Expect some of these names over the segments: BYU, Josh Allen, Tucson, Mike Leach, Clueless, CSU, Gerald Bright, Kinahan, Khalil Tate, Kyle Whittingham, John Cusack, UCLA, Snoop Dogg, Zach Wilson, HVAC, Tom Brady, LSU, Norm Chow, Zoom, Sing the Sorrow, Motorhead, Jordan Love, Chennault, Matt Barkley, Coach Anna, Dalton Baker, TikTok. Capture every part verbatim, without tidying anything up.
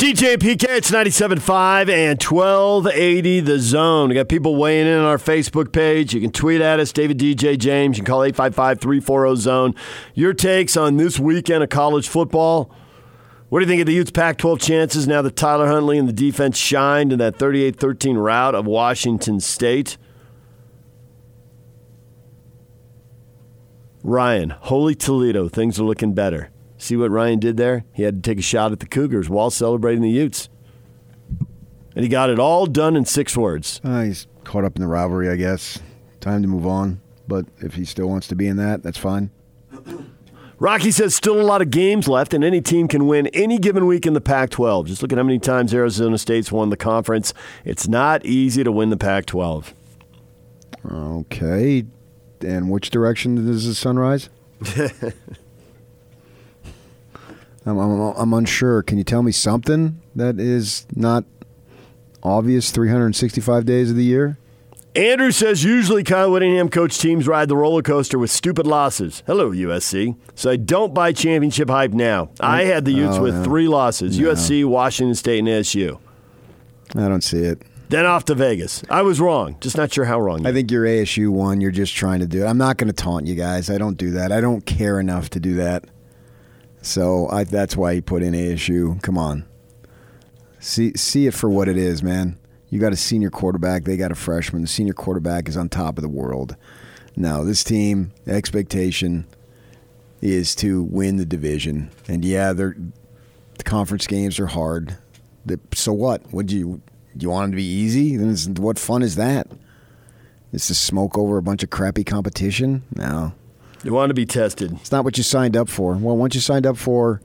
D J P K, it's ninety-seven point five and twelve eighty The Zone. We got people weighing in on our Facebook page. You can tweet at us, David D J James. You can call eight five five, three four zero, zone. Your takes on this weekend of college football. What do you think of the Utes' Pac twelve chances now that Tyler Huntley and the defense shined in that thirty-eight thirteen rout of Washington State? Ryan, holy Toledo, things are looking better. See what Ryan did there? He had to take a shot at the Cougars while celebrating the Utes. And he got it all done in six words. Uh, he's caught up in the rivalry, I guess. Time to move on. But if he still wants to be in that, that's fine. Rocky says still a lot of games left, and any team can win any given week in the Pac twelve. Just look at how many times Arizona State's won the conference. It's not easy to win the Pac twelve. Okay. And which direction does the sun rise? I'm, I'm, I'm unsure. Can you tell me something that is not obvious three hundred sixty-five days of the year? Andrew says, usually Kyle Whittingham coach teams ride the roller coaster with stupid losses. Hello, U S C. So I don't buy championship hype now. I had the Utes oh, with no. three losses, no. U S C, Washington State, and S U. I don't see it. Then off to Vegas. I was wrong. Just not sure how wrong. I think you're A S U one. You're just trying to do it. I'm not going to taunt you guys. I don't do that. I don't care enough to do that. So I, that's why he put in A S U. Come on. See see it for what it is, man. You got a senior quarterback. They got a freshman. The senior quarterback is on top of the world. Now, this team, expectation is to win the division. And, yeah, they're, the conference games are hard. They, so what? What do you, you want them to be easy? Then it's, what fun is that? It's to smoke over a bunch of crappy competition? No. You want to be tested. It's not what you signed up for. Well, once you signed up for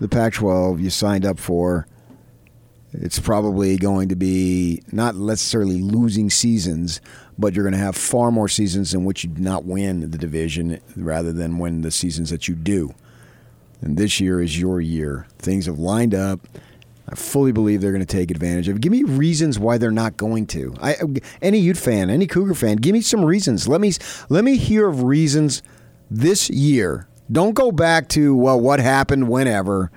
the Pac twelve, you signed up for it's probably going to be not necessarily losing seasons, but you're going to have far more seasons in which you do not win the division rather than win the seasons that you do. And this year is your year. Things have lined up. I fully believe they're going to take advantage of it. Give me reasons why they're not going to. I, any Ute fan, any Cougar fan, give me some reasons. Let me let me hear of reasons this year. Don't go back to, well, what happened whenever.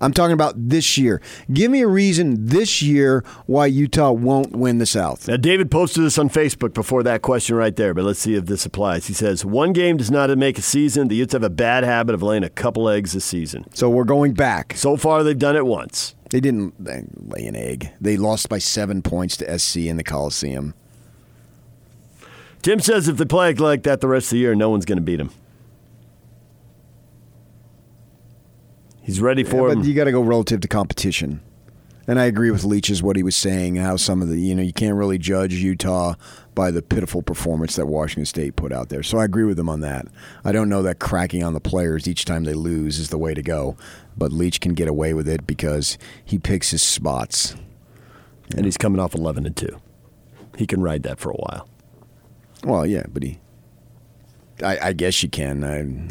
I'm talking about this year. Give me a reason this year why Utah won't win the South. Now, David posted this on Facebook before that question right there, but let's see if this applies. He says, one game does not make a season. The Utes have a bad habit of laying a couple eggs a season. So we're going back. So far, they've done it once. They didn't lay an egg. They lost by seven points to S C in the Coliseum. Tim says if they play like that the rest of the year, no one's going to beat them. He's ready for yeah, him. But you got to go relative to competition. And I agree with Leach's what he was saying, how some of the, you know, you can't really judge Utah by the pitiful performance that Washington State put out there. So I agree with him on that. I don't know that cracking on the players each time they lose is the way to go. But Leach can get away with it because he picks his spots. And he's coming off eleven and two. He can ride that for a while. Well, yeah, but he I, I guess you can. I,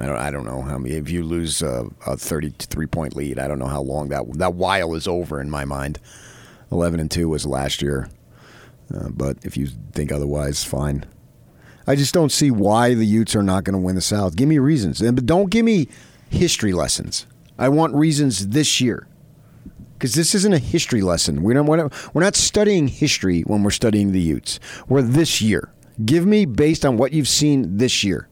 I, don't, I don't know. how many, if you lose a, a thirty-three point lead, I don't know how long that that while is over in my mind. eleven and two was last year. Uh, but if you think otherwise, fine. I just don't see why the Utes are not going to win the South. Give me reasons. But don't give me history lessons. I want reasons this year. Because this isn't a history lesson. We don't, we're not, we're not studying history when we're studying the Utes. We're this year. Give me based on what you've seen this year.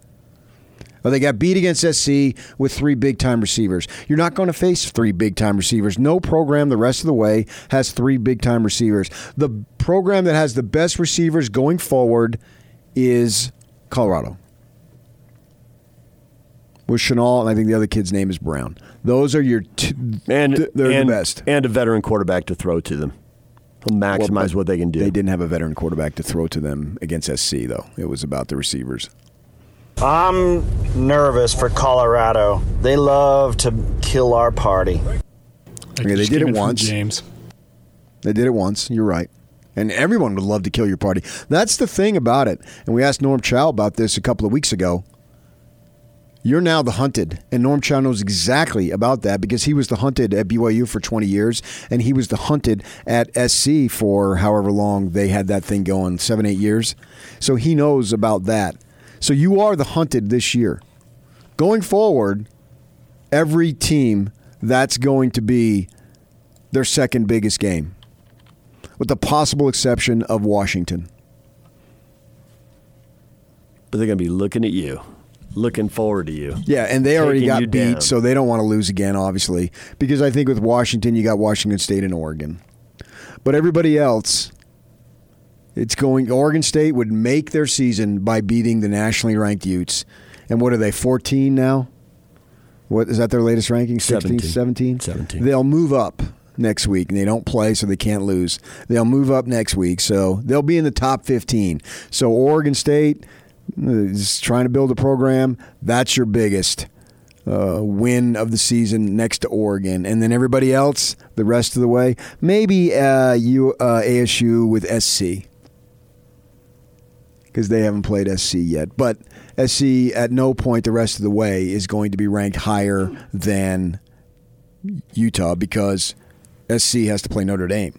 Well, they got beat against S C with three big-time receivers. You're not going to face three big-time receivers. No program the rest of the way has three big-time receivers. The program that has the best receivers going forward is Colorado. With Chennault, and I think the other kid's name is Brown. Those are your t- – and th- they're and, the best. And a veteran quarterback to throw to them. He'll maximize well, what they can do. They didn't have a veteran quarterback to throw to them against S C, though. It was about the receivers. I'm nervous for Colorado. They love to kill our party. Okay, they did it once. James. They did it once. You're right. And everyone would love to kill your party. That's the thing about it. And we asked Norm Chow about this a couple of weeks ago. You're now the hunted. And Norm Chow knows exactly about that because he was the hunted at B Y U for twenty years. And he was the hunted at S C for however long they had that thing going, seven, eight years. So he knows about that. So you are the hunted this year. Going forward, every team that's going to be their second biggest game, with the possible exception of Washington. But they're going to be looking at you, looking forward to you. Yeah, and they already got beat, down. So they don't want to lose again, obviously, because I think with Washington, you got Washington State and Oregon. But everybody else, it's going. Oregon State would make their season by beating the nationally ranked Utes. And what are they, fourteen now? What is that their latest ranking? sixteen, seventeen? seventeen. They'll move up next week, and they don't play, so they can't lose. They'll move up next week, so they'll be in the top fifteen. So Oregon State is trying to build a program. That's your biggest uh, win of the season next to Oregon. And then everybody else, the rest of the way, maybe uh, you, uh, A S U with S C, because they haven't played S C yet. But S C at no point the rest of the way is going to be ranked higher than Utah, because S C has to play Notre Dame.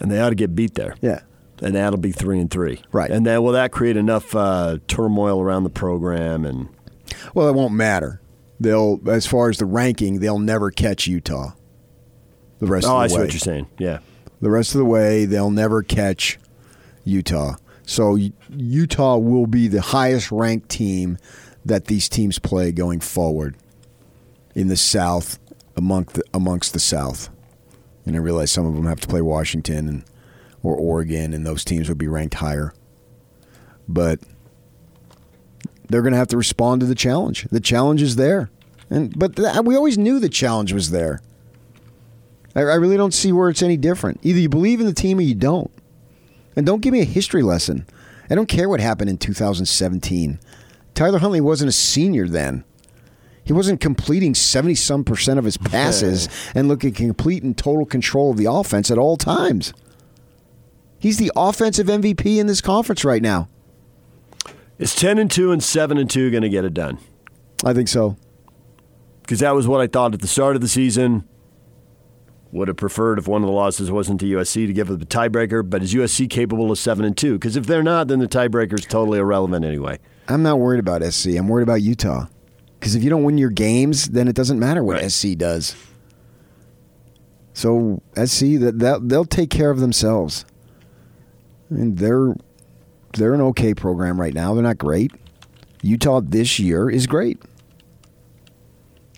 And they ought to get beat there. Yeah. And that'll be three and three. Right. And that, will that create enough uh, turmoil around the program? And well, it won't matter. They'll, as far as the ranking, they'll never catch Utah the rest oh, of the I way. Oh, I see what you're saying. Yeah. The rest of the way, they'll never catch Utah. So Utah will be the highest-ranked team that these teams play going forward in the South, amongst the, amongst the South. And I realize some of them have to play Washington and, or Oregon, and those teams would be ranked higher. But they're going to have to respond to the challenge. The challenge is there. and But th- we always knew the challenge was there. I, I really don't see where it's any different. Either you believe in the team or you don't. And don't give me a history lesson. I don't care what happened in two thousand seventeen. Tyler Huntley wasn't a senior then. He wasn't completing seventy-some percent of his passes and looking complete and total control of the offense at all times. He's the offensive M V P in this conference right now. Is ten and two and seven and two going to get it done? I think so. Because that was what I thought at the start of the season. Would have preferred if one of the losses wasn't to U S C to give up the tiebreaker, but is U S C capable of seven and two? Because if they're not, then the tiebreaker is totally irrelevant anyway. I'm not worried about S C. I'm worried about Utah. Because if you don't win your games, then it doesn't matter what right. S C does. So S C, that, that they'll take care of themselves. I mean, they're they're an okay program right now. They're not great. Utah this year is great.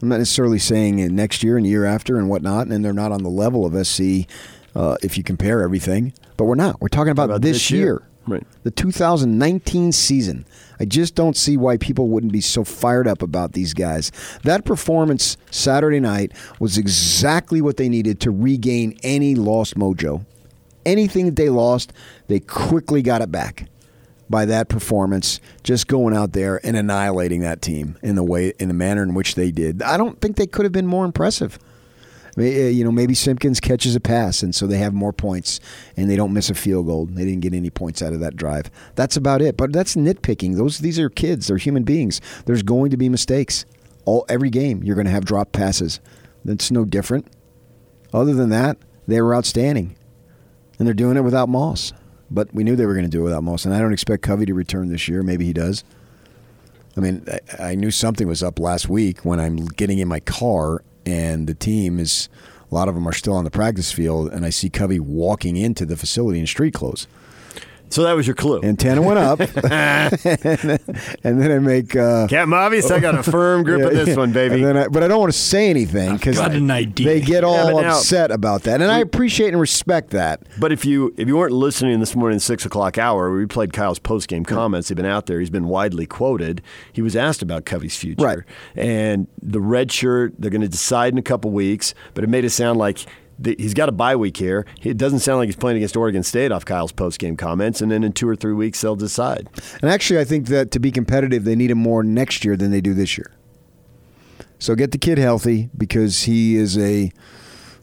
I'm not necessarily saying next year and year after and whatnot, and they're not on the level of S C uh, if you compare everything, but we're not. We're talking about, about this, this year, year. Right. The two thousand nineteen season. I just don't see why people wouldn't be so fired up about these guys. That performance Saturday night was exactly what they needed to regain any lost mojo. Anything that they lost, they quickly got it back by that performance, just going out there and annihilating that team in the way, in the manner in which they did. I don't think they could have been more impressive. I mean, you know, maybe Simpkins catches a pass, and so they have more points, and they don't miss a field goal. They didn't get any points out of that drive. That's about it. But that's nitpicking. Those these are kids. They're human beings. There's going to be mistakes. All every game, you're going to have dropped passes. That's no different. Other than that, they were outstanding, and they're doing it without Moss. But we knew they were going to do it without Moss, and I don't expect Covey to return this year. Maybe he does. I mean, I, I knew something was up last week when I'm getting in my car, and the team is, a lot of them are still on the practice field, and I see Covey walking into the facility in street clothes. So that was your clue. Antenna went up, and, and then I make uh, Captain Obvious. I got a firm grip yeah, of this yeah. one, baby. And then I, but I don't want to say anything because they get all yeah, upset now, about that, and I appreciate and respect that. But if you if you weren't listening this morning, six o'clock hour, we played Kyle's post game comments. They've been out there. He's been widely quoted. He was asked about Covey's future, right. And the red shirt. They're going to decide in a couple weeks, but it made it sound like he's got a bye week here. It doesn't sound like he's playing against Oregon State off Kyle's postgame comments, and then in two or three weeks they'll decide. And actually, I think that to be competitive, they need him more next year than they do this year. So get the kid healthy, because he is a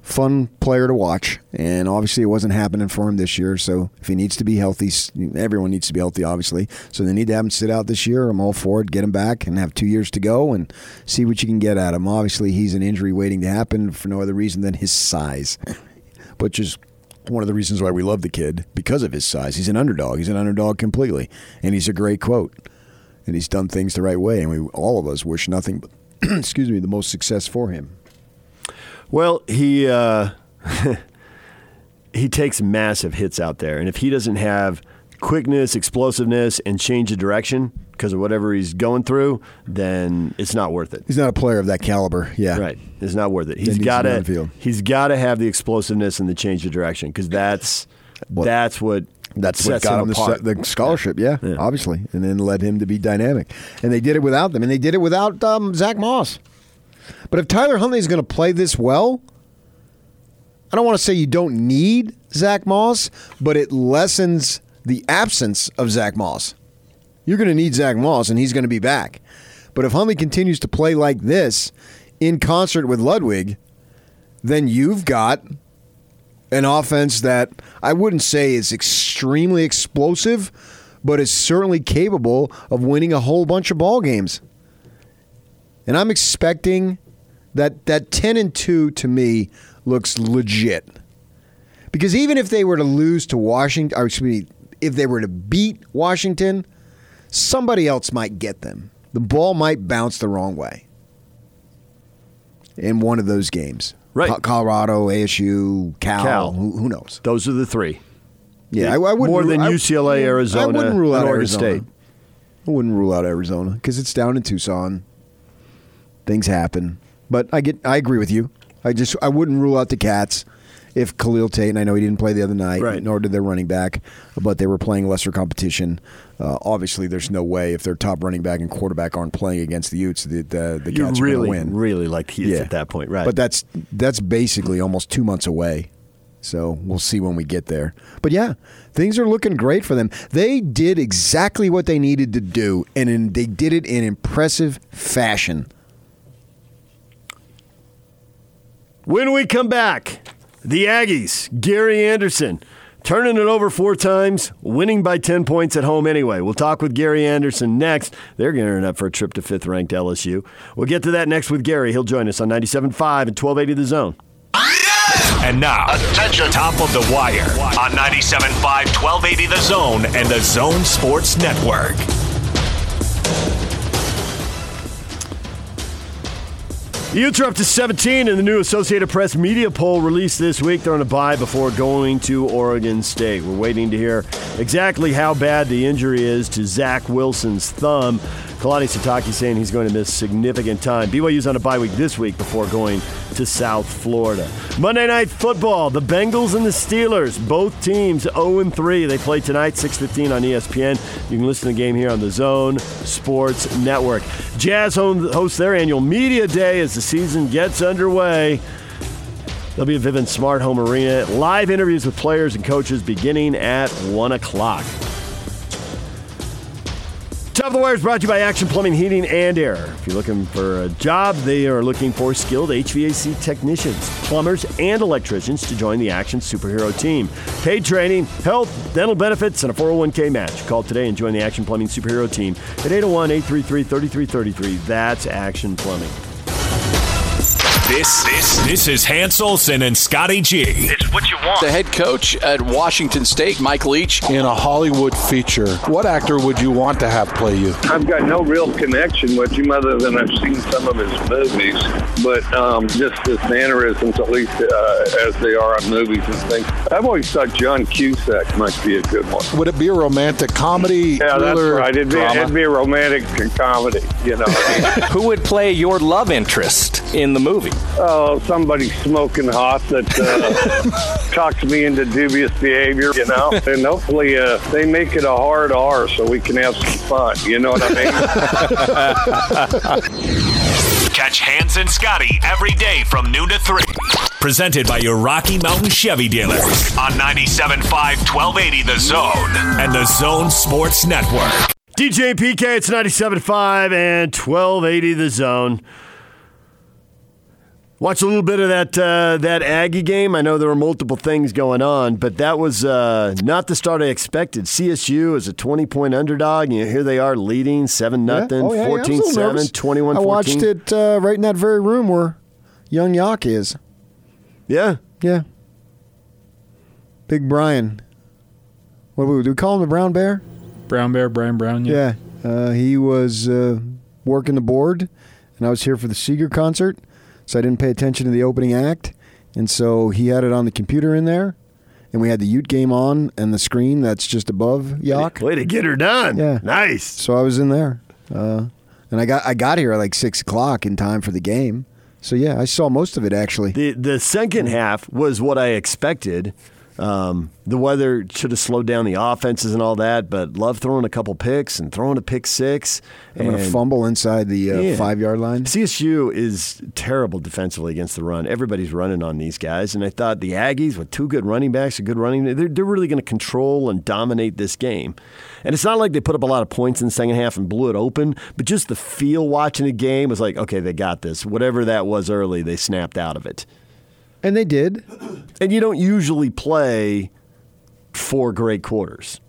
fun player to watch, and obviously it wasn't happening for him this year. So if he needs to be healthy, everyone needs to be healthy, obviously. So they need to have him sit out this year. I'm all for it. Get him back and have two years to go and see what you can get at him. Obviously, he's an injury waiting to happen for no other reason than his size, which is one of the reasons why we love the kid, because of his size. He's an underdog. He's an underdog completely, and he's a great quote, and he's done things the right way, and we all of us wish nothing but excuse me, the most success for him. Well, he uh, he takes massive hits out there, and if he doesn't have quickness, explosiveness, and change of direction because of whatever he's going through, then it's not worth it. He's not a player of that caliber. Yeah, right. It's not worth it. He's got to. He's got to have the explosiveness and the change of direction because that's well, that's what. That's what got him the, the scholarship, yeah, yeah, obviously, and then led him to be dynamic. And they did it without them, and they did it without um, Zach Moss. But if Tyler Huntley is going to play this well, I don't want to say you don't need Zach Moss, but it lessens the absence of Zach Moss. You're going to need Zach Moss, and he's going to be back. But if Huntley continues to play like this in concert with Ludwig, then you've got an offense that I wouldn't say is extremely explosive, but is certainly capable of winning a whole bunch of ball games. And I'm expecting that that ten and two to me looks legit. Because even if they were to lose to Washington, or excuse me, if they were to beat Washington, somebody else might get them. The ball might bounce the wrong way in one of those games. Right. Colorado, A S U, Cal, Cal. Who, who knows? Those are the three. Yeah, I, I wouldn't more than I, U C L A, Arizona, I wouldn't rule out Oregon State. I wouldn't rule out Arizona because it's down in Tucson. Things happen, but I get I agree with you. I just I wouldn't rule out the Cats if Khalil Tate, and I know he didn't play the other night, right, nor did their running back, but they were playing lesser competition. Uh, obviously, there's no way if their top running back and quarterback aren't playing against the Utes, the the, the Cats really, are going to win. Really like he is yeah. at that point, right? But that's that's basically almost two months away, so we'll see when we get there. But yeah, things are looking great for them. They did exactly what they needed to do, and in, they did it in impressive fashion. When we come back, the Aggies, Gary Anderson, turning it over four times, winning by ten points at home anyway. We'll talk with Gary Anderson next. They're gearing up for a trip to fifth-ranked L S U. We'll get to that next with Gary. He'll join us on ninety-seven point five and twelve eighty The Zone. And now, attention, Top of the Wire on ninety-seven point five, twelve eighty The Zone and The Zone Sports Network. The Utes are up to seventeen in the new Associated Press media poll released this week. They're on a bye before going to Oregon State. We're waiting to hear exactly how bad the injury is to Zach Wilson's thumb. Kalani Sitake saying he's going to miss significant time. B Y U's on a bye week this week before going to South Florida. Monday Night Football, the Bengals and the Steelers, both teams oh and three. They play tonight, six fifteen on E S P N. You can listen to the game here on the Zone Sports Network. Jazz hosts their annual media day as the season gets underway. They'll be at Vivint Smart Home Arena. Live interviews with players and coaches beginning at one o'clock. Top of the Wire is brought to you by Action Plumbing, Heating, and Air. If you're looking for a job, they are looking for skilled H V A C technicians, plumbers, and electricians to join the Action Superhero team. Paid training, health, dental benefits, and a four oh one k match. Call today and join the Action Plumbing Superhero team at eight oh one, eight three three, three three three three. That's Action Plumbing. This, this, this is Hans Olsen and Scotty G. It's what you want. The head coach at Washington State, Mike Leach. In a Hollywood feature, what actor would you want to have play you? I've got no real connection with him other than I've seen some of his movies, but um, just his mannerisms, at least uh, as they are on movies and things. I've always thought John Cusack might be a good one. Would it be a romantic comedy? Yeah, that's right. It'd be, it'd be a romantic comedy, you know. Who would play your love interest in the movie? Oh, somebody smoking hot that uh, talks me into dubious behavior, you know? And hopefully uh, they make it a hard R so we can have some fun, you know what I mean? Catch Hans and Scotty every day from noon to three. Presented by your Rocky Mountain Chevy dealers on ninety-seven point five, twelve eighty The Zone and The Zone Sports Network. D J and P K, it's ninety-seven point five and twelve eighty The Zone. Watch a little bit of that uh, that Aggie game. I know there were multiple things going on, but that was uh, not the start I expected. C S U is a twenty-point underdog, and here they are leading seven nothing, yeah. Oh, yeah, fourteen seven, yeah. twenty-one fourteen. I watched it uh, right in that very room where Young Yak is. Yeah. Yeah. Big Brian. What do we, do we call him the Brown Bear? Brown Bear, Brian Brown, yeah. Yeah. Uh, he was uh, working the board, and I was here for the Seeger concert. so I didn't pay attention to the opening act. And so he had it on the computer in there, and we had the Ute game on and the screen that's just above Yock. Way to get her done. Yeah. Nice. So I was in there. Uh, and I got I got here at like six o'clock in time for the game. So, yeah, I saw most of it, actually. The the second half was what I expected. Um, the weather should have slowed down the offenses and all that, but Love throwing a couple picks and throwing a pick six. And I'm going to fumble inside the uh, yeah. five-yard line. C S U is terrible defensively against the run. Everybody's running on these guys, and I thought the Aggies with two good running backs, a good running, they're, they're really going to control and dominate this game. And it's not like they put up a lot of points in the second half and blew it open, but just the feel watching the game was like, okay, they got this. Whatever that was early, they snapped out of it. And they did. And you don't usually play four great quarters.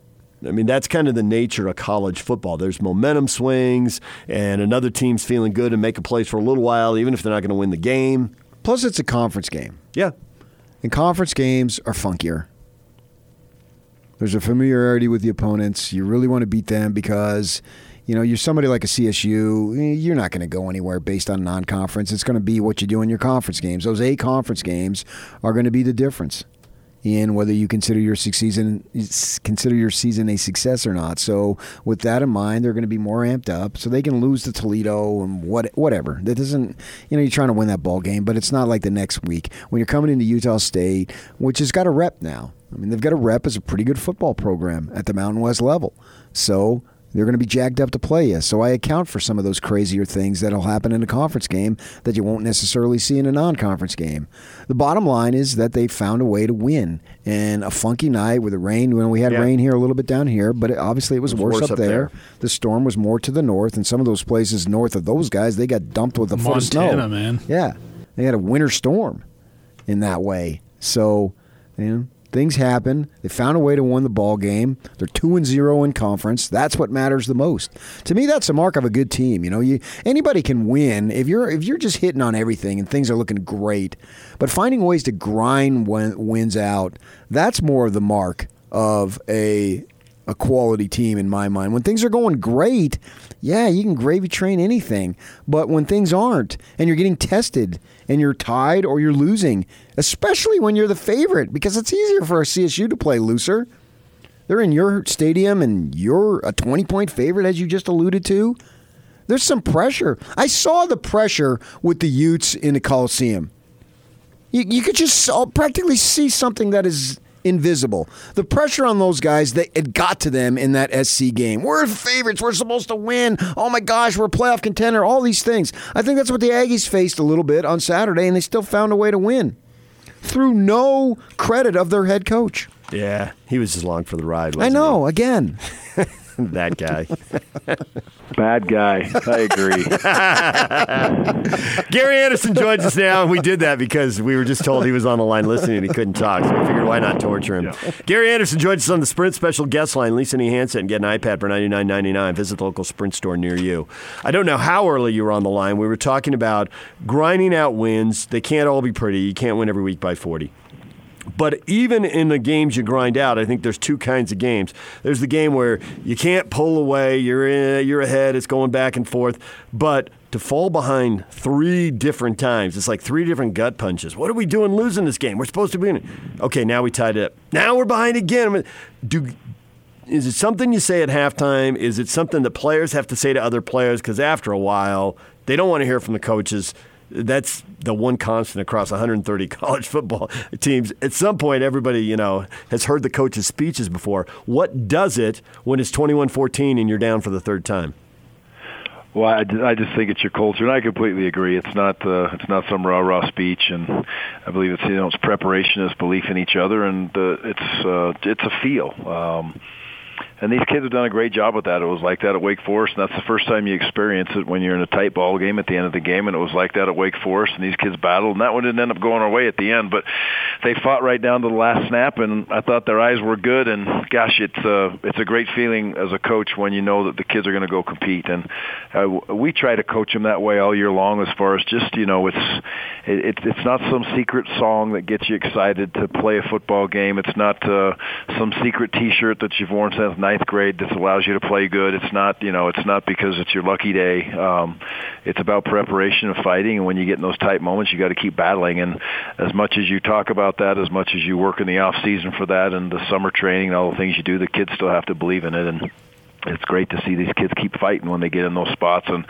I mean, that's kind of the nature of college football. There's momentum swings, and another team's feeling good and make a play for a little while, even if they're not going to win the game. Plus, it's a conference game. Yeah. And conference games are funkier. There's a familiarity with the opponents. You really want to beat them because, you know, you're somebody like a C S U, you're not going to go anywhere based on non-conference. It's going to be what you do in your conference games. Those eight conference games are going to be the difference in whether you consider your season consider your season a success or not. So with that in mind, they're going to be more amped up. So they can lose to Toledo and what whatever. That doesn't, you know, you're trying to win that ball game, but it's not like the next week when you're coming into Utah State, which has got a rep now. I mean, they've got a rep as a pretty good football program at the Mountain West level. So they're going to be jacked up to play you. So I account for some of those crazier things that'll happen in a conference game that you won't necessarily see in a non-conference game. The bottom line is that they found a way to win. And a funky night with the rain, when we had yeah. rain here a little bit down here, but it, obviously it was, it was worse, worse up, up there. there. The storm was more to the north, and some of those places north of those guys, they got dumped with a foot of snow. Montana, man. Yeah. They had a winter storm in that way. So, you know. Things happen. They found a way to win the ball game. They're two and zero in conference. That's what matters the most. To me, that's a mark of a good team. You know, you anybody can win if you're if you're just hitting on everything and things are looking great. But finding ways to grind win, wins out, that's more of the mark of a a quality team in my mind. When things are going great, yeah, you can gravy train anything. But when things aren't and you're getting tested and you're tied or you're losing, especially when you're the favorite, because it's easier for a C S U to play looser. They're in your stadium and you're a twenty-point favorite, as you just alluded to. There's some pressure. I saw the pressure with the Utes in the Coliseum. You, you could just I'll practically see something that is invisible. The pressure on those guys, that it got to them in that S C game. We're favorites. We're supposed to win. Oh, my gosh, we're a playoff contender. All these things. I think that's what the Aggies faced a little bit on Saturday, and they still found a way to win through no credit of their head coach. Yeah, he was just long for the ride, wasn't I know, he? Again. That guy. Bad guy. I agree. Gary Anderson joins us now, and we did that because we were just told he was on the line listening and he couldn't talk, so we figured why not torture him. Yeah. Gary Anderson joins us on the Sprint Special Guest Line. Lisa Hansen, get an iPad for ninety-nine ninety-nine. Visit the local Sprint store near you. I don't know how early you were on the line. We were talking about grinding out wins. They can't all be pretty. You can't win every week by forty. But even in the games you grind out, I think there's two kinds of games. There's the game where you can't pull away, you're in, you're ahead, it's going back and forth. But to fall behind three different times, it's like three different gut punches. What are we doing losing this game? We're supposed to be in it. Okay, now we tied it up. Now we're behind again. I mean, do, is it something you say at halftime? Is it something that players have to say to other players? Because after a while, they don't want to hear from the coaches. That's the one constant across one hundred thirty college football teams. At some point, everybody, you know, has heard the coach's speeches before. What does it when it's twenty-one fourteen and you're down for the third time? Well, I, I just think it's your culture, and I completely agree. It's not uh, it's not some rah-rah speech, and I believe it's, you know, it's preparation, it's belief in each other, and uh, it's uh, it's a feel. Um, And these kids have done a great job with that. It was like that at Wake Forest, and that's the first time you experience it when you're in a tight ball game at the end of the game, and it was like that at Wake Forest, and these kids battled, and that one didn't end up going our way at the end, but they fought right down to the last snap, and I thought their eyes were good, and gosh, it's a, it's a great feeling as a coach when you know that the kids are going to go compete, and uh, we try to coach them that way all year long as far as just, you know, it's it, it's not some secret song that gets you excited to play a football game. It's not uh, some secret T-shirt that you've worn since ninth grade that allows you to play good. It's not, you know, it's not because it's your lucky day. Um, it's about preparation and fighting. And when you get in those tight moments, you got to keep battling. And as much as you talk about that, as much as you work in the off season for that, and the summer training and all the things you do, the kids still have to believe in it. And it's great to see these kids keep fighting when they get in those spots. And,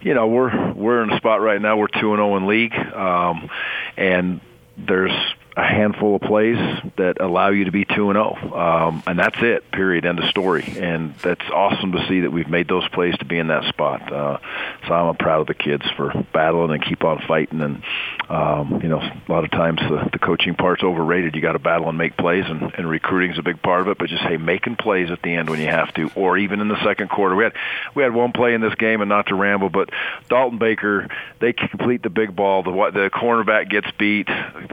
you know, we're we're in a spot right now. We're two and oh in league, um, and there's a handful of plays that allow you to be two and oh, um, and that's it, period, end of story. And that's awesome to see that we've made those plays to be in that spot. Uh, so I'm proud of the kids for battling and keep on fighting. And, um, you know, a lot of times the, the coaching part's overrated. You got to battle and make plays, and, and recruiting's a big part of it. But just, hey, making plays at the end when you have to, or even in the second quarter. We had we had one play in this game, and not to ramble, but Dalton Baker, they complete the big ball. The, the cornerback gets beat,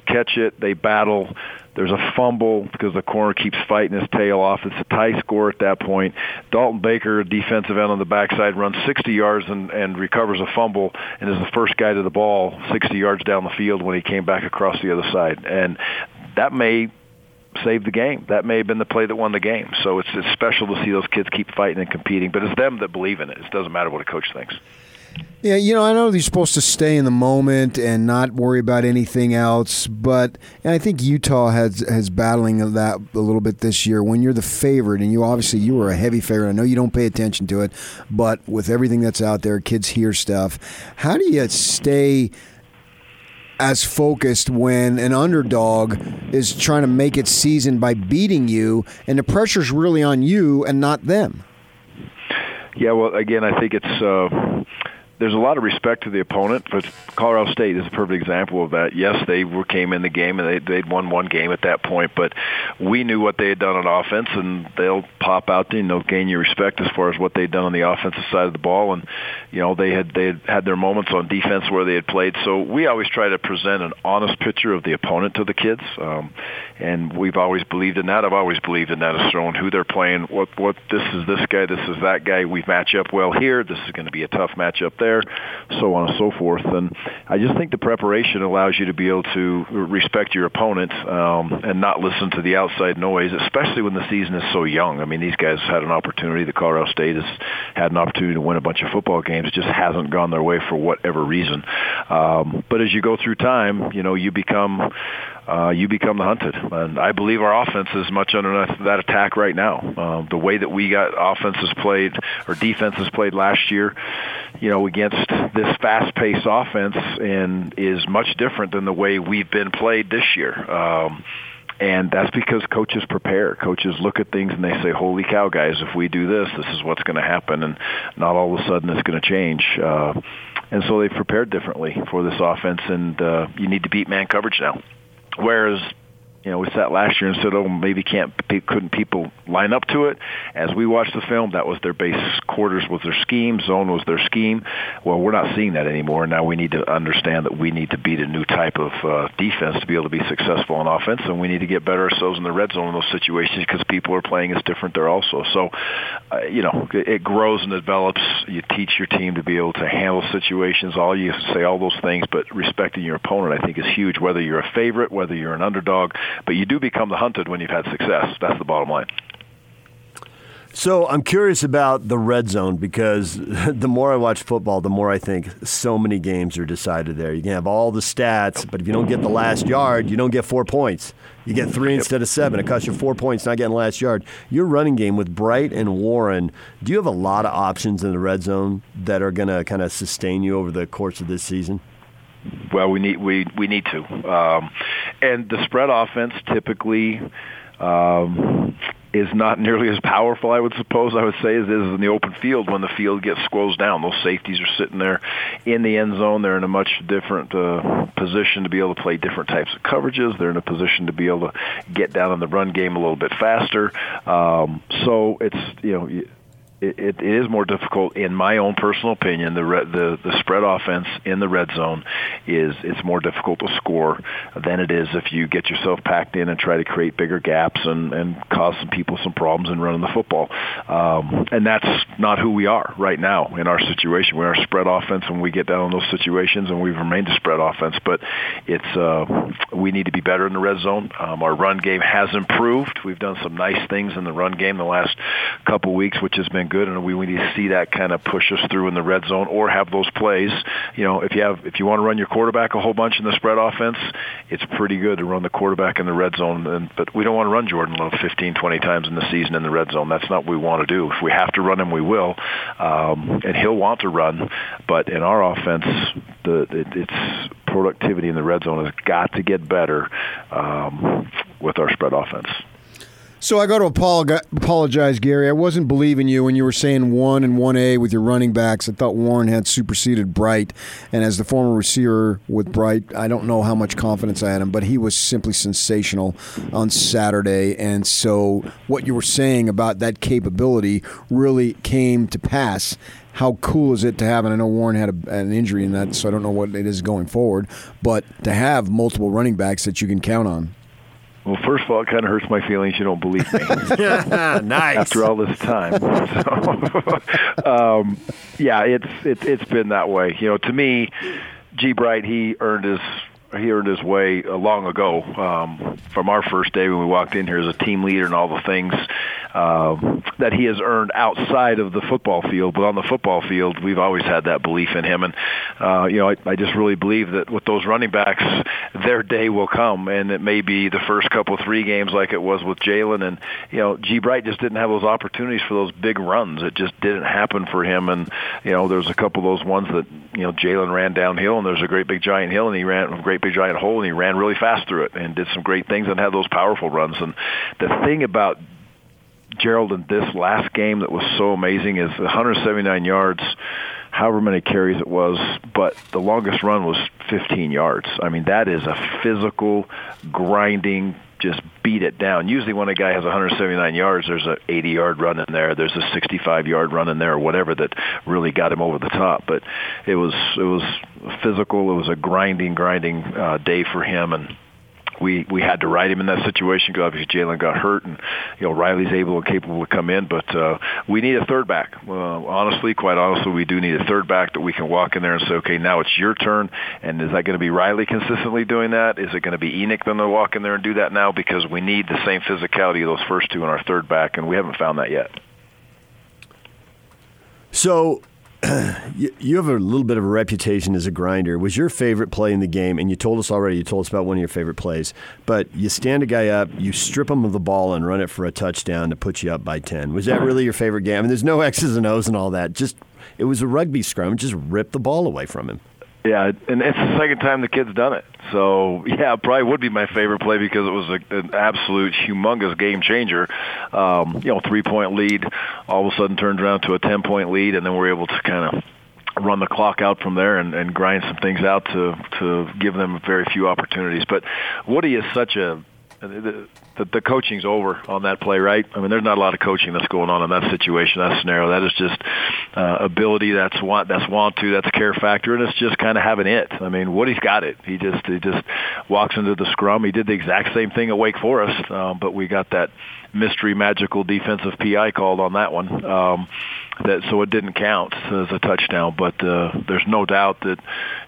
catch it, they battle. There's a fumble because the corner keeps fighting his tail off. It's a tie score at that point. Dalton Baker, defensive end on the backside, runs sixty yards and, and recovers a fumble, and is the first guy to the ball sixty yards down the field when he came back across the other side. And that may save the game. That may have been the play that won the game. So it's, it's special to see those kids keep fighting and competing, but it's them that believe in it. It doesn't matter what a coach thinks. Yeah, you know, I know you're supposed to stay in the moment and not worry about anything else, but and I think Utah has has battling of that a little bit this year. When you're the favorite, and you obviously you were a heavy favorite, I know you don't pay attention to it, but with everything that's out there, kids hear stuff. How do you stay as focused when an underdog is trying to make its season by beating you, and the pressure's really on you and not them? Yeah, well, again, I think it's uh... – there's a lot of respect to the opponent, but Colorado State is a perfect example of that. Yes, they were, came in the game, and they, they'd won one game at that point, but we knew what they had done on offense, and they'll pop out there, and they'll gain your respect as far as what they'd done on the offensive side of the ball. And, you know, they had they had, had their moments on defense where they had played. So we always try to present an honest picture of the opponent to the kids, um, and we've always believed in that. I've always believed in that, as throwing who they're playing, what, what this is this guy, this is that guy. We match up well here. This is going to be a tough matchup there. There, so on and so forth. And I just think the preparation allows you to be able to respect your opponent um, and not listen to the outside noise, especially when the season is so young. I mean, these guys had an opportunity. The Colorado State has had an opportunity to win a bunch of football games. It just hasn't gone their way for whatever reason. Um, but as you go through time, you know, you become... Uh, you become the hunted. And I believe our offense is much under that attack right now. Um, the way that we got offenses played or defenses played last year, you know, against this fast-paced offense, and is much different than the way we've been played this year. Um, And that's because coaches prepare. Coaches look at things and they say, holy cow, guys, if we do this, this is what's going to happen, and not all of a sudden it's going to change. Uh, and so they've prepared differently for this offense, and uh, you need to beat man coverage now. Whereas, you know, we sat last year and said, oh, maybe can't, couldn't people line up to it? As we watched the film, that was their base. Quarters was their scheme. Zone was their scheme. Well, we're not seeing that anymore. Now we need to understand that we need to beat a new type of uh, defense to be able to be successful on offense, and we need to get better ourselves in the red zone in those situations, because people are playing as different there also. So, uh, you know, it grows and develops. You teach your team to be able to handle situations. All you say, all those things, but respecting your opponent, I think, is huge, whether you're a favorite, whether you're an underdog. But you do become the hunted when you've had success. That's the bottom line. So I'm curious about the red zone, because the more I watch football, the more I think so many games are decided there. You can have all the stats, but if you don't get the last yard, you don't get four points. You get three instead of seven. It costs you four points not getting the last yard. Your running game with Bright and Warren, do you have a lot of options in the red zone that are going to kind of sustain you over the course of this season? Well, we need we we need to, um, and the spread offense typically um, is not nearly as powerful, I would suppose, I would say, as it is in the open field when the field gets squoze down. Those safeties are sitting there in the end zone. They're in a much different uh, position to be able to play different types of coverages. They're in a position to be able to get down in the run game a little bit faster. Um, so it's you know. it, it is more difficult, in my own personal opinion. The red, the the spread offense in the red zone is it's more difficult to score than it is if you get yourself packed in and try to create bigger gaps and, and cause some people some problems in running the football. Um, and that's not who we are right now in our situation. We're a spread offense when we get down in those situations, and we've remained a spread offense. But it's uh, we need to be better in the red zone. Um, our run game has improved. We've done some nice things in the run game the last couple weeks, which has been good, and we, we need to see that kind of push us through in the red zone, or have those plays. You know, if you have, if you want to run your quarterback a whole bunch in the spread offense, it's pretty good to run the quarterback in the red zone. And, but we don't want to run Jordan Love fifteen, twenty times in the season in the red zone. That's not what we want to do. If we have to run him, we will, um, and he'll want to run. But in our offense, the it, it's productivity in the red zone has got to get better um, with our spread offense. So I got to apologize, Gary. I wasn't believing you when you were saying one and one A with your running backs. I thought Warren had superseded Bright, and as the former receiver with Bright, I don't know how much confidence I had him, but he was simply sensational on Saturday. And so what you were saying about that capability really came to pass. How cool is it to have, and I know Warren had a, an injury in that, so I don't know what it is going forward, but to have multiple running backs that you can count on. Well, first of all, it kind of hurts my feelings you don't believe me. Nice. After all this time. So, um, yeah, it's it, it's been that way. You know, to me, G. Bright, he earned his he earned his way long ago. Um, from our first day when we walked in here as a team leader and all the things uh, that he has earned outside of the football field, but on the football field, we've always had that belief in him. And uh, you know, I, I just really believe that with those running backs, their day will come, and it may be the first couple three games like it was with Jaylen. And you know, G. Bright just didn't have those opportunities for those big runs. It just didn't happen for him. And you know, there's a couple of those ones that you know Jaylen ran downhill, and there's a great big giant hill, and he ran a great big giant hole, and he ran really fast through it and did some great things and had those powerful runs. And the thing about Gerald in this last game that was so amazing is one hundred seventy-nine yards, however many carries it was, but the longest run was fifteen yards. I mean, that is a physical, grinding, just beat it down. Usually when a guy has one hundred seventy-nine yards, there's an eighty-yard run in there, there's a sixty-five-yard run in there, or whatever that really got him over the top. But it was it was physical. It was a grinding, grinding uh, day for him, and we we had to ride him in that situation because obviously Jaylen got hurt, and you know Riley's able and capable to come in, but uh, we need a third back. Uh, honestly, quite honestly, we do need a third back that we can walk in there and say, okay, now it's your turn, and is that going to be Riley consistently doing that? Is it going to be Enoch going to walk in there and do that now? Because we need the same physicality of those first two in our third back, and we haven't found that yet. So you have a little bit of a reputation as a grinder. Was your favorite play in the game, and you told us already, you told us about one of your favorite plays, but you stand a guy up, you strip him of the ball and run it for a touchdown to put you up by ten. Was that really your favorite game? I mean, there's no X's and O's and all that. Just it was a rugby scrum. Just rip the ball away from him. Yeah, and it's the second time the kid's done it. So, yeah, it probably would be my favorite play because it was a, an absolute humongous game changer. Um, you know, three-point lead all of a sudden turns around to a ten-point lead, and then we're able to kind of run the clock out from there and, and grind some things out to, to give them very few opportunities. But Woody is such a The, the, the coaching's over on that play, right? I mean, there's not a lot of coaching that's going on in that situation, that scenario. That is just uh, ability, that's want, that's want to, that's care factor, and it's just kind of having it. I mean, Woody's got it. He just he just walks into the scrum. He did the exact same thing at Wake Forest, um, but we got that mystery magical defensive P I called on that one, um, that so it didn't count as a touchdown. But uh, there's no doubt that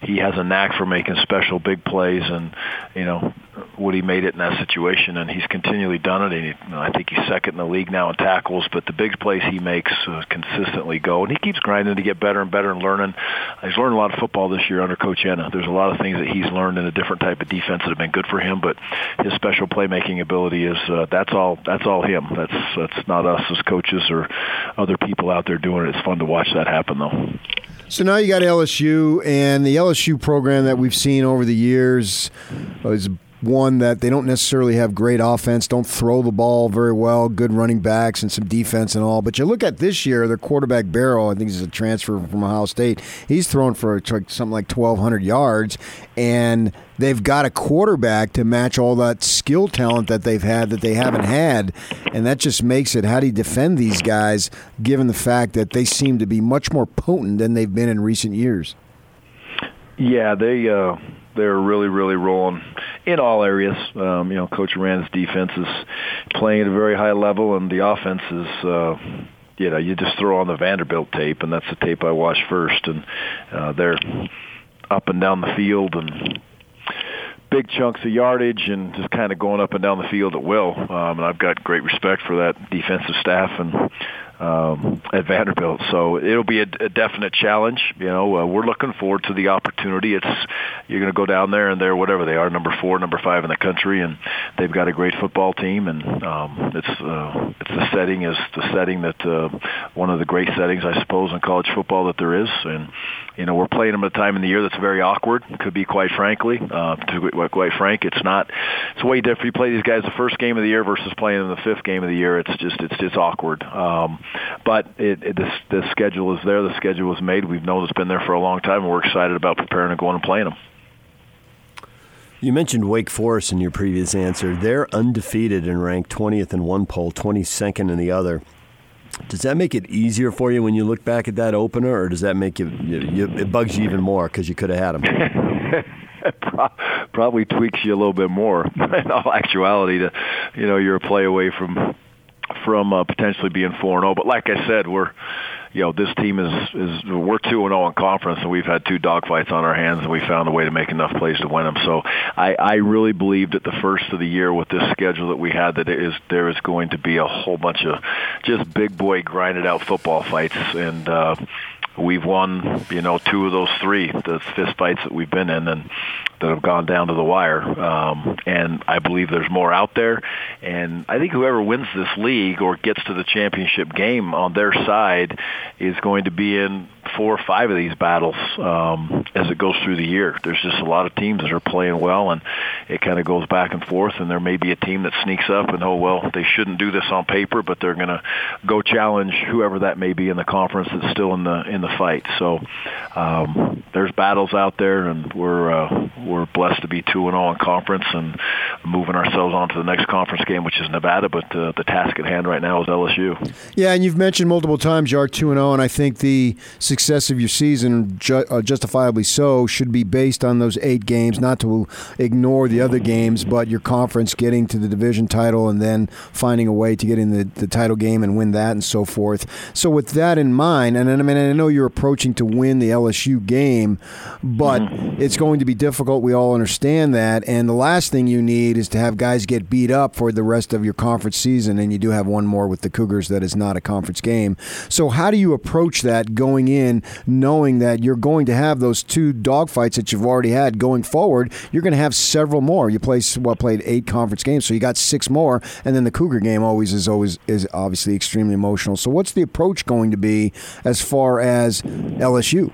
he has a knack for making special big plays, and you know, Woody made it in that situation, and he's continually done it. And he, you know, I think he's second in the league now in tackles, but the big plays he makes uh, consistently go, and he keeps grinding to get better and better and learning. He's learned a lot of football this year under Coach Anna. There's a lot of things that he's learned in a different type of defense that have been good for him, but his special playmaking ability is uh, that's all that's all him. That's that's not us as coaches or other people out there doing it. It's fun to watch that happen, though. So now you got L S U, and the L S U program that we've seen over the years is one that they don't necessarily have great offense, don't throw the ball very well, good running backs and some defense and all. But you look at this year, their quarterback Barrow, I think he's a transfer from Ohio State, he's thrown for something like twelve hundred yards, and they've got a quarterback to match all that skill talent that they've had that they haven't had, and that just makes it, how do you defend these guys given the fact that they seem to be much more potent than they've been in recent years? Yeah, they uh, they're really, really rolling in all areas. Um, you know, Coach Rand's defense is playing at a very high level, and the offense is, uh, you know, you just throw on the Vanderbilt tape, and that's the tape I watched first, and uh, they're up and down the field and big chunks of yardage and just kind of going up and down the field at will. Um, and I've got great respect for that defensive staff and um, at Vanderbilt. So it'll be a, a definite challenge. You know, uh, we're looking forward to the opportunity. It's you're going to go down there and they're whatever they are, number four, number five in the country, and they've got a great football team. And um, it's uh, it's the setting is the setting that uh, one of the great settings, I suppose, in college football that there is. And you know, we're playing them at a time in the year that's very awkward. Could be, quite frankly, uh, to be quite frank, it's not. It's way different. You play these guys the first game of the year versus playing them the fifth game of the year. It's just it's it's awkward. Um, but it, it, this the schedule is there. The schedule was made. We've known it's been there for a long time, and we're excited about preparing to go in and playing them. You mentioned Wake Forest in your previous answer. They're undefeated and ranked twentieth in one poll, twenty-second in the other. Does that make it easier for you when you look back at that opener, or does that make you, you, you it bugs you even more because you could have had them? Probably tweaks you a little bit more in all actuality. To, you know, you're a play away from from uh, potentially being four and oh. But like I said, we're you know this team is is we're two and oh in conference, and we've had two dogfights on our hands, and we found a way to make enough plays to win them. So I, I really believed at the first of the year with this schedule that we had that it is there is going to be a whole bunch of just big boy grinded out football fights, and uh, we've won you know two of those three the fist fights that we've been in, and that have gone down to the wire, um, and I believe there's more out there. And I think whoever wins this league or gets to the championship game on their side is going to be in four or five of these battles um, as it goes through the year. There's just a lot of teams that are playing well, and it kind of goes back and forth, and there may be a team that sneaks up and, oh, well, they shouldn't do this on paper, but they're going to go challenge whoever that may be in the conference that's still in the in the fight. So um, there's battles out there, and we're uh, we're blessed to be two and oh in conference and moving ourselves on to the next conference game, which is Nevada, but uh, the task at hand right now is L S U. Yeah, and you've mentioned multiple times you are two and oh, and I think the success of your season, ju- uh, justifiably so, should be based on those eight games, not to ignore the other games, but your conference getting to the division title and then finding a way to get in the, the title game and win that and so forth. So with that in mind, and I mean, I know you're approaching to win the L S U game, but mm-hmm. it's going to be difficult. We all understand that. And the last thing you need is to have guys get beat up for the rest of your conference season, and you do have one more with the Cougars that is not a conference game. So how do you approach that going in, knowing that you're going to have those two dogfights that you've already had going forward? You're going to have several more. You play, well, played eight conference games, so you got six more, and then the Cougar game always is always is obviously extremely emotional. So what's the approach going to be as far as L S U?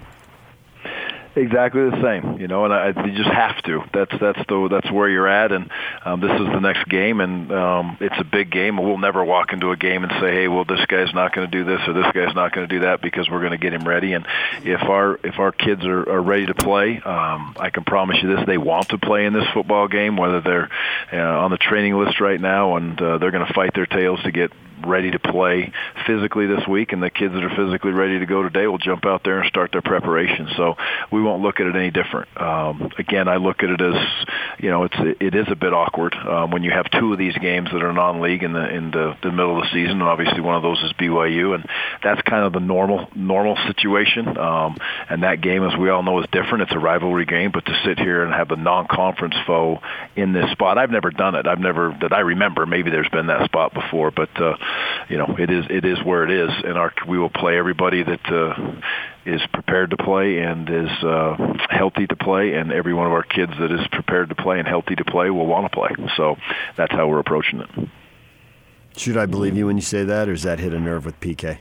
Exactly the same, you know, and I, you just have to. That's that's the that's where you're at, and um, this is the next game, and um, it's a big game. We'll never walk into a game and say, hey, well, this guy's not going to do this or this guy's not going to do that, because we're going to get him ready. And if our if our kids are, are ready to play, um, I can promise you this: they want to play in this football game, whether they're uh, on the training list right now, and uh, they're going to fight their tails to get ready to play physically this week, and the kids that are physically ready to go today will jump out there and start their preparation. So we won't look at it any different. Um, again, I look at it as, you know, it's it is a bit awkward um, when you have two of these games that are non-league in the in the, the middle of the season, and obviously one of those is B Y U, and that's kind of the normal normal situation. Um, and that game, as we all know, is different. It's a rivalry game, but to sit here and have the non-conference foe in this spot, I've never done it. I've never that I remember. Maybe there's been that spot before, but. Uh, You know, it is it is where it is, and our, we will play everybody that uh, is prepared to play and is uh, healthy to play, and every one of our kids that is prepared to play and healthy to play will want to play. So that's how we're approaching it. Should I believe you when you say that, or does that hit a nerve with P K?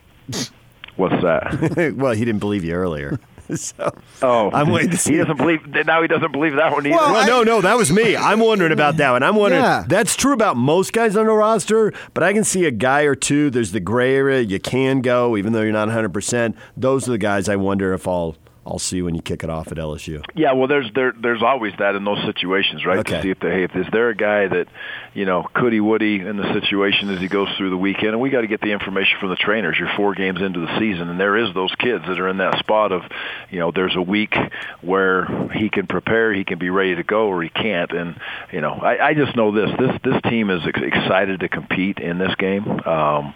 What's that? Well, he didn't believe you earlier. so oh, I'm waiting to see. He doesn't believe now. He doesn't believe that one either. Well, well I, no, no, that was me. I'm wondering about that one. I'm wondering. Yeah. That's true about most guys on the roster, but I can see a guy or two. There's the gray area. You can go, even though you're not one hundred percent. Those are the guys I wonder if I'll. I'll see when you kick it off at L S U. Yeah, well, there's there, there's always that in those situations, right? Okay. To see if they, hey, if is there a guy that, you know, could he, would he, in the situation as he goes through the weekend? And we got to get the information from the trainers. You're four games into the season, and there is those kids that are in that spot of, you know, there's a week where he can prepare, he can be ready to go, or he can't. And, you know, I, I just know this. This this team is excited to compete in this game, um,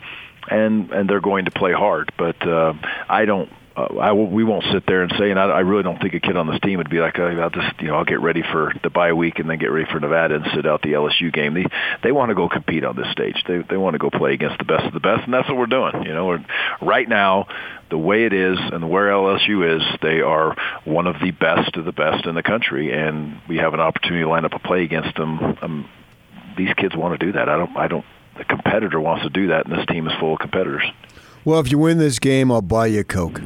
and, and they're going to play hard. But uh, I don't. Uh, I w- we won't sit there and say, and I, I really don't think a kid on this team would be like, oh, I'll just, you know, I'll get ready for the bye week and then get ready for Nevada and sit out the L S U game. They they want to go compete on this stage. They they want to go play against the best of the best, and that's what we're doing. You know, we're, right now, the way it is and where L S U is, they are one of the best of the best in the country, and we have an opportunity to line up a play against them. Um, these kids want to do that. I don't. I don't. The competitor wants to do that, and this team is full of competitors. Well, if you win this game, I'll buy you a Coke.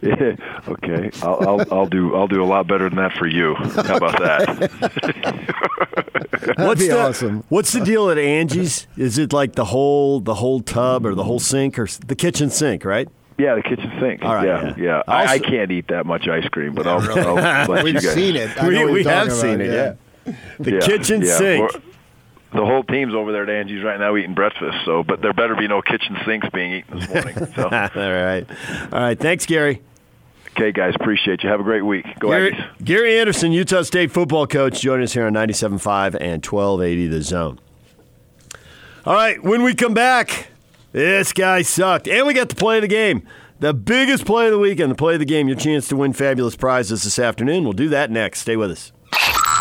yeah, okay, I'll, I'll, I'll do. I'll do a lot better than that for you. How about that? What's the, awesome. What's the deal at Angie's? Is it like the whole the whole tub or the whole sink or the kitchen sink? Right. Yeah, the kitchen sink. All right, yeah, yeah. yeah. I, also, I can't eat that much ice cream, but I'll. I'll let we've you guys. Seen it. I we we have seen it. Yeah. yeah. The yeah, kitchen yeah, sink. Or, the whole team's over there at Angie's right now eating breakfast. So, but there better be no kitchen sinks being eaten this morning. So. All right, all right. Thanks, Gary. Okay, guys, appreciate you. Have a great week. Go Gary, Aggies. Gary Anderson, Utah State football coach, joining us here on ninety-seven point five and twelve eighty The Zone. All right, when we come back, this guy sucked, and we got the play of the game, the biggest play of the weekend, the play of the game. Your chance to win fabulous prizes this afternoon. We'll do that next. Stay with us.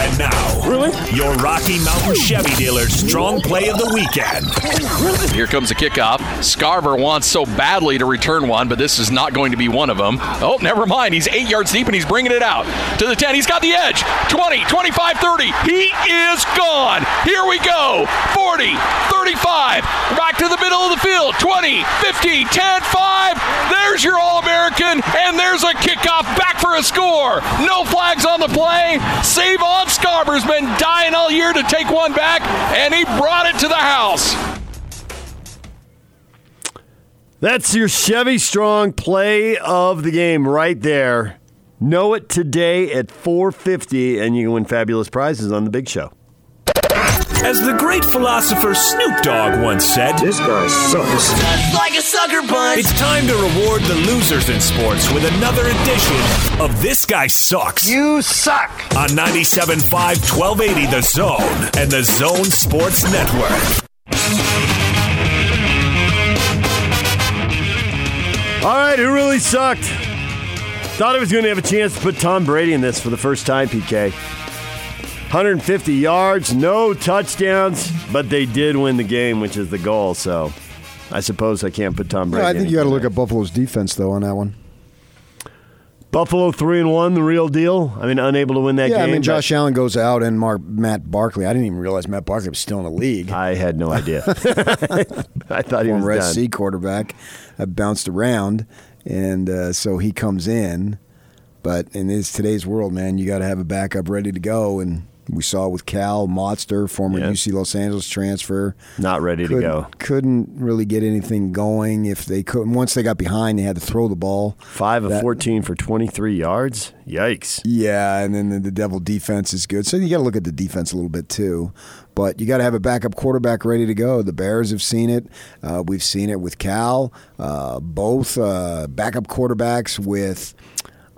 And now, really? Your Rocky Mountain Chevy dealer's strong play of the weekend. Really? Here comes a kickoff. Scarver wants so badly to return one, but this is not going to be one of them. Oh, never mind. He's eight yards deep, and he's bringing it out. To the ten. He's got the edge. twenty, twenty-five, thirty. He is gone. Here we go. forty, thirty-five. Back to the middle of the field. twenty, fifteen, ten, five. There's your All-American, and there's a kickoff back for a score. No flags on the play. Savon Scarver's been dying all year to take one back, and he brought it to the house. That's your Chevy Strong play of the game right there. Know it today at four fifty, and you can win fabulous prizes on The Big Show. As the great philosopher Snoop Dogg once said, this guy sucks. Just like a sucker punch. It's time to reward the losers in sports with another edition of This Guy Sucks. You suck. On ninety-seven point five, twelve eighty The Zone and The Zone Sports Network. All right, who really sucked? Thought I was going to have a chance to put Tom Brady in this for the first time, P K. one hundred fifty yards, no touchdowns, but they did win the game, which is the goal. So I suppose I can't put Tom Brady in. No, I think you got to look at Buffalo's defense, though, on that one. Buffalo three and one, the real deal. I mean, unable to win that yeah, game. Yeah, I mean, Josh Allen goes out and Mark, Matt Barkley. I didn't even realize Matt Barkley was still in the league. I had no idea. I thought he was done. S C quarterback bounced around, and uh, so he comes in. But in this, today's world, man, you got to have a backup ready to go, and we saw with Cal, Monster, former yep. U C Los Angeles transfer. Not ready to go. Couldn't really get anything going. If they couldn't, once they got behind, they had to throw the ball. Five that, of fourteen for twenty-three yards. Yikes. Yeah, and then the, the devil defense is good. So you got to look at the defense a little bit too. But you got to have a backup quarterback ready to go. The Bears have seen it. Uh, we've seen it with Cal. Uh, both uh, backup quarterbacks with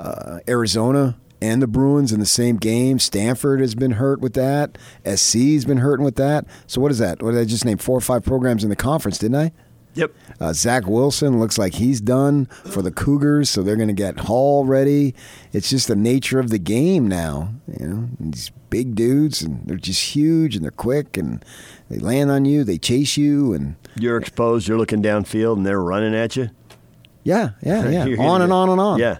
uh, Arizona and the Bruins in the same game. Stanford has been hurt with that. S C's been hurting with that. So what is that? What did I just name? Four or five programs in the conference, didn't I? Yep. Uh, Zach Wilson looks like he's done for the Cougars, so they're going to get Hall ready. It's just the nature of the game now. You know, these big dudes, and they're just huge, and they're quick, and they land on you, they chase you, and you're exposed. You're looking downfield, and they're running at you. Yeah, yeah, yeah. You're on and it. on and on. Yeah.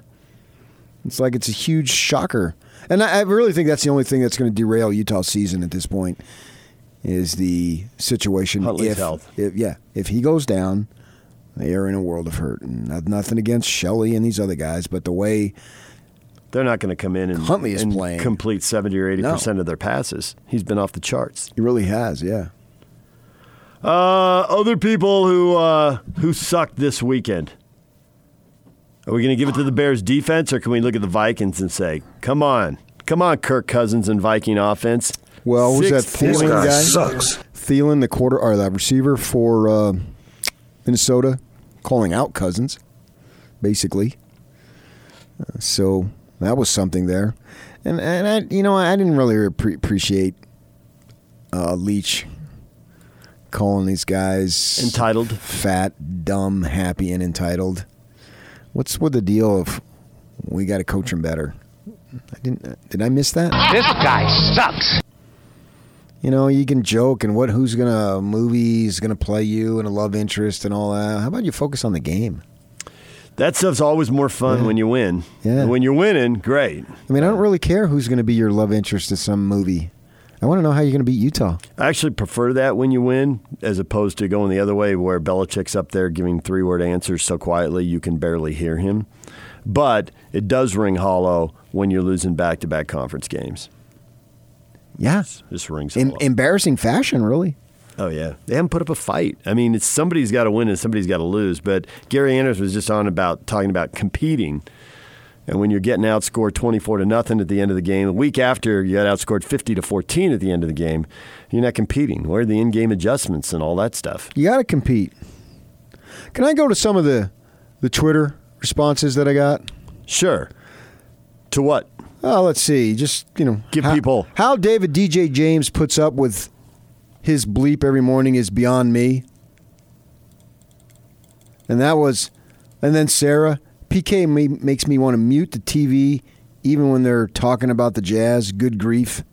It's like it's a huge shocker, and I, I really think that's the only thing that's going to derail Utah's season at this point. Is the situation Huntley's if, health. if yeah if he goes down, they are in a world of hurt. And nothing against Shelley and these other guys, but the way they're not going to come in and Huntley is and playing complete seventy or eighty no. percent of their passes. He's been off the charts. He really has, yeah. Uh, other people who uh, who sucked this weekend. Are we going to give it to the Bears defense, or can we look at the Vikings and say, "Come on, come on, Kirk Cousins and Viking offense"? Well, was that Thielen guy? Sucks. Thielen, the quarter or the receiver for uh, Minnesota, calling out Cousins, basically. Uh, so that was something there, and and I, you know, I didn't really pre- appreciate uh, Leach calling these guys entitled, fat, dumb, happy, and entitled. What's with the deal of we got to coach him better? I didn't. Did I miss that? This guy sucks. You know, you can joke and what who's gonna movies gonna play you and a love interest and all that. How about you focus on the game? That stuff's always more fun yeah. when you win. Yeah. When you're winning, great. I mean, I don't really care who's gonna be your love interest in some movie. I want to know how you're gonna beat Utah. I actually prefer that when you win, as opposed to going the other way where Belichick's up there giving three word answers so quietly you can barely hear him. But it does ring hollow when you're losing back to back conference games. Yeah. This rings in embarrassing fashion, really. Oh, yeah. They haven't put up a fight. I mean, it's somebody's got to win and somebody's got to lose. But Gary Anderson was just on about talking about competing. And when you're getting outscored twenty-four to nothing at the end of the game, the week after you got outscored fifty to fourteen at the end of the game, you're not competing. Where are the in-game adjustments and all that stuff? You got to compete. Can I go to some of the, the Twitter responses that I got? Sure. To what? Oh, let's see. Just, you know. Give how, people. How David D J James puts up with his bleep every morning is beyond me. And that was, and then Sarah, P K makes me want to mute the T V even when they're talking about the Jazz. Good grief.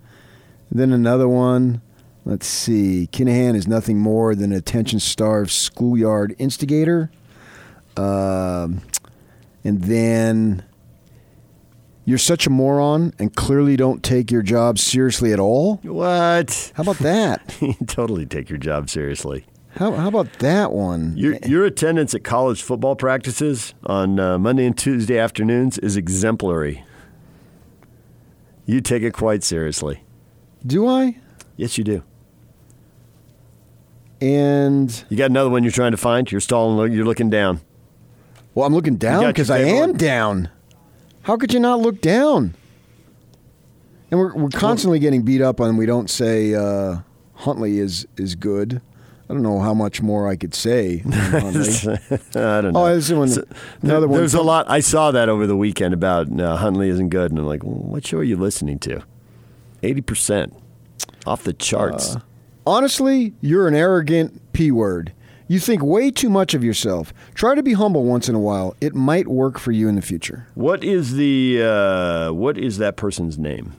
And then another one. Let's see. Kinahan is nothing more than an attention-starved schoolyard instigator. Uh, and then... You're such a moron and clearly don't take your job seriously at all. What? How about that? You totally take your job seriously. How, how about that one? Your, your attendance at college football practices on uh, Monday and Tuesday afternoons is exemplary. You take it quite seriously. Do I? Yes, you do. And? You got another one you're trying to find? You're stalling. You're looking down. Well, I'm looking down because I am one? down. How could you not look down? And we're we're constantly getting beat up on. We don't say uh, Huntley is is good. I don't know how much more I could say. I don't know. Oh, this one, so, another one. There's a lot. I saw that over the weekend about uh, Huntley isn't good, and I'm like, well, what show are you listening to? Eighty percent off the charts. Uh, honestly, you're an arrogant P word. You think way too much of yourself. Try to be humble once in a while. It might work for you in the future. What is the uh, what is that person's name?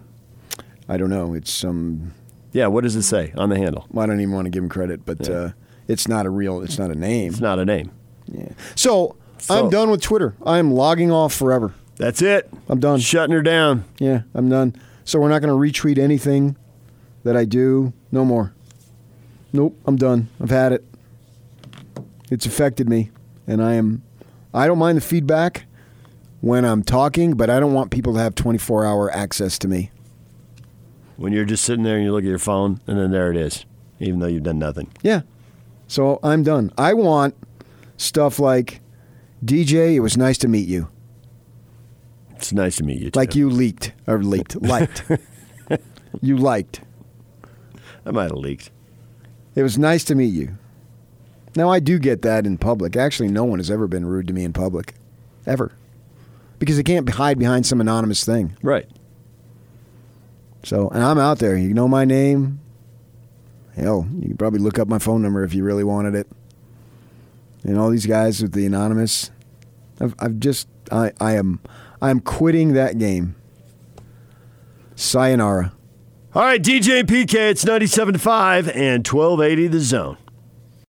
I don't know. It's some. Yeah. What does it say on the handle? Well, I don't even want to give him credit, but yeah. uh, it's not a real. It's not a name. It's not a name. Yeah. So, so I'm done with Twitter. I am logging off forever. That's it. I'm done. Shutting her down. Yeah, I'm done. So we're not going to retweet anything that I do. No more. Nope. I'm done. I've had it. It's affected me, and I am. I don't mind the feedback when I'm talking, but I don't want people to have twenty-four hour access to me. When you're just sitting there and you look at your phone, and then there it is, even though you've done nothing. Yeah. So I'm done. I want stuff like, D J, it was nice to meet you. It's nice to meet you, too. Like you leaked, or leaked, liked. You liked. I might have leaked. It was nice to meet you. Now, I do get that in public. Actually, no one has ever been rude to me in public, ever, because they can't hide behind some anonymous thing. Right. So, and I'm out there. You know my name. Hell, you can probably look up my phone number if you really wanted it. and all these guys with the anonymous. I've, I've just I, I am I am quitting that game. Sayonara. All right, D J and P K, it's ninety-seven point five and twelve eighty The Zone.